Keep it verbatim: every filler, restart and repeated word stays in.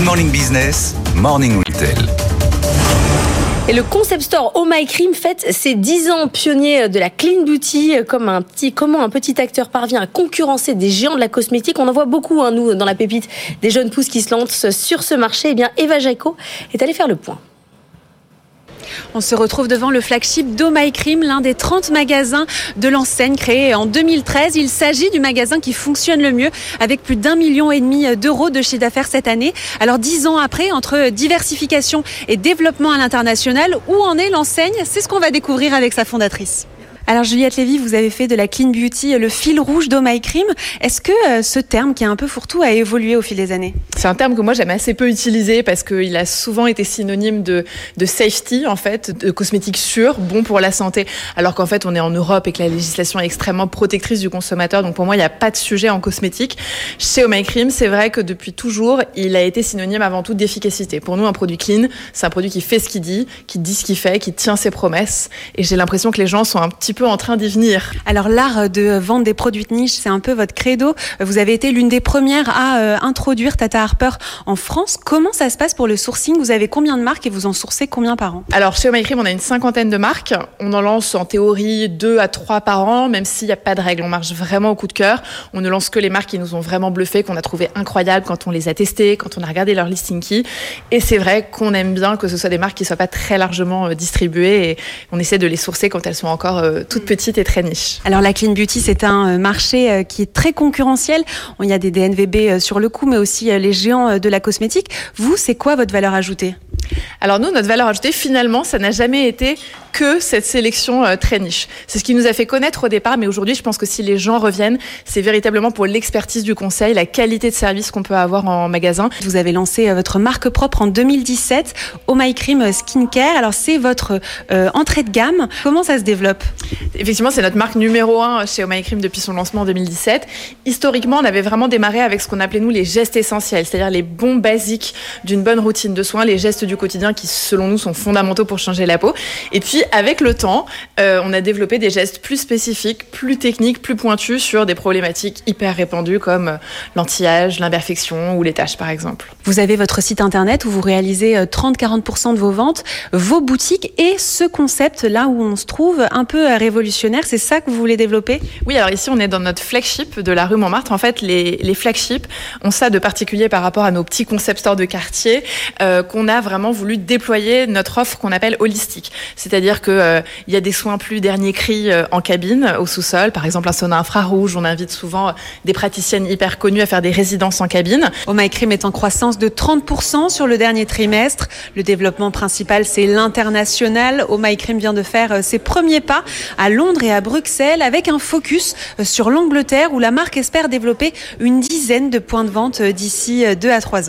Good Morning Business, Morning Retail. Et le concept store Oh My Cream fête ses dix ans, pionnier de la clean beauty. Comme un petit, comment un petit acteur parvient à concurrencer des géants de la cosmétique. On en voit beaucoup, hein, nous, dans la pépite, des jeunes pousses qui se lancent sur ce marché. Eh bien, Eva Jacquot est allée faire le point. On se retrouve devant le flagship d'Oh My Cream, l'un des trente magasins de l'enseigne créée en deux mille treize. Il s'agit du magasin qui fonctionne le mieux avec plus d'un million et demi d'euros de chiffre d'affaires cette année. Alors dix ans après, entre diversification et développement à l'international, où en est l'enseigne? C'est ce qu'on va découvrir avec sa fondatrice. Alors Juliette Lévy, vous avez fait de la clean beauty le fil rouge d'Oh My Cream. Est-ce que euh, ce terme qui est un peu fourre-tout a évolué au fil des années? C'est un terme que moi j'aime assez peu utiliser parce qu'il a souvent été synonyme de, de safety, en fait, de cosmétiques sûrs, bons pour la santé. Alors qu'en fait on est en Europe et que la législation est extrêmement protectrice du consommateur. Donc pour moi il n'y a pas de sujet en cosmétique. Chez Oh My Cream, c'est vrai que depuis toujours il a été synonyme avant tout d'efficacité. Pour nous, un produit clean, c'est un produit qui fait ce qu'il dit, qui dit ce qu'il fait, qui tient ses promesses. Et j'ai l'impression que les gens sont un petit peu en train d'y venir. Alors l'art de vendre des produits de niche, c'est un peu votre credo. Vous avez été l'une des premières à euh, introduire Tata Harper en France. Comment ça se passe pour le sourcing? Vous avez combien de marques et vous en sourcez combien par an? Alors chez Oh My Cream, on a une cinquantaine de marques. On en lance en théorie deux à trois par an, même s'il n'y a pas de règle. On marche vraiment au coup de cœur. On ne lance que les marques qui nous ont vraiment bluffé, qu'on a trouvé incroyables quand on les a testées, quand on a regardé leur listing key. Et c'est vrai qu'on aime bien que ce soit des marques qui ne soient pas très largement euh, distribuées et on essaie de les sourcer quand elles sont encore euh, toute petite et très niche. Alors la clean beauty, c'est un marché qui est très concurrentiel. Il y a des D N V B sur le coup, mais aussi les géants de la cosmétique. Vous, c'est quoi votre valeur ajoutée ? Alors nous, notre valeur ajoutée, finalement, ça n'a jamais été que cette sélection euh, très niche. C'est ce qui nous a fait connaître au départ, mais aujourd'hui, je pense que si les gens reviennent, c'est véritablement pour l'expertise du conseil, la qualité de service qu'on peut avoir en magasin. Vous avez lancé euh, votre marque propre en deux mille dix-sept, Oh My Cream Skincare. Alors c'est votre euh, entrée de gamme. Comment ça se développe? Effectivement, c'est notre marque numéro un chez Oh My Cream depuis son lancement en deux mille dix-sept. Historiquement, on avait vraiment démarré avec ce qu'on appelait nous les gestes essentiels, c'est-à-dire les bons basiques d'une bonne routine de soins, les gestes du quotidien qui, selon nous, sont fondamentaux pour changer la peau. Et puis, avec le temps, euh, on a développé des gestes plus spécifiques, plus techniques, plus pointus sur des problématiques hyper répandues comme l'anti-âge, l'imperfection ou les taches, par exemple. Vous avez votre site internet où vous réalisez trente à quarante pour cent de vos ventes, vos boutiques et ce concept là où on se trouve un peu révolutionnaire. C'est ça que vous voulez développer? Oui, alors ici, on est dans notre flagship de la rue Montmartre. En fait, les, les flagships ont ça de particulier par rapport à nos petits concept stores de quartier euh, qu'on a vraiment voulu déployer notre offre qu'on appelle holistique. C'est-à-dire qu'il euh, y a des soins plus dernier cri euh, en cabine, au sous-sol, par exemple un sauna infrarouge. On invite souvent des praticiennes hyper connues à faire des résidences en cabine. Oh My Cream est en croissance de trente pour cent sur le dernier trimestre. Le développement principal, c'est l'international. Oh My Cream vient de faire ses premiers pas à Londres et à Bruxelles avec un focus sur l'Angleterre où la marque espère développer une dizaine de points de vente d'ici deux à trois ans.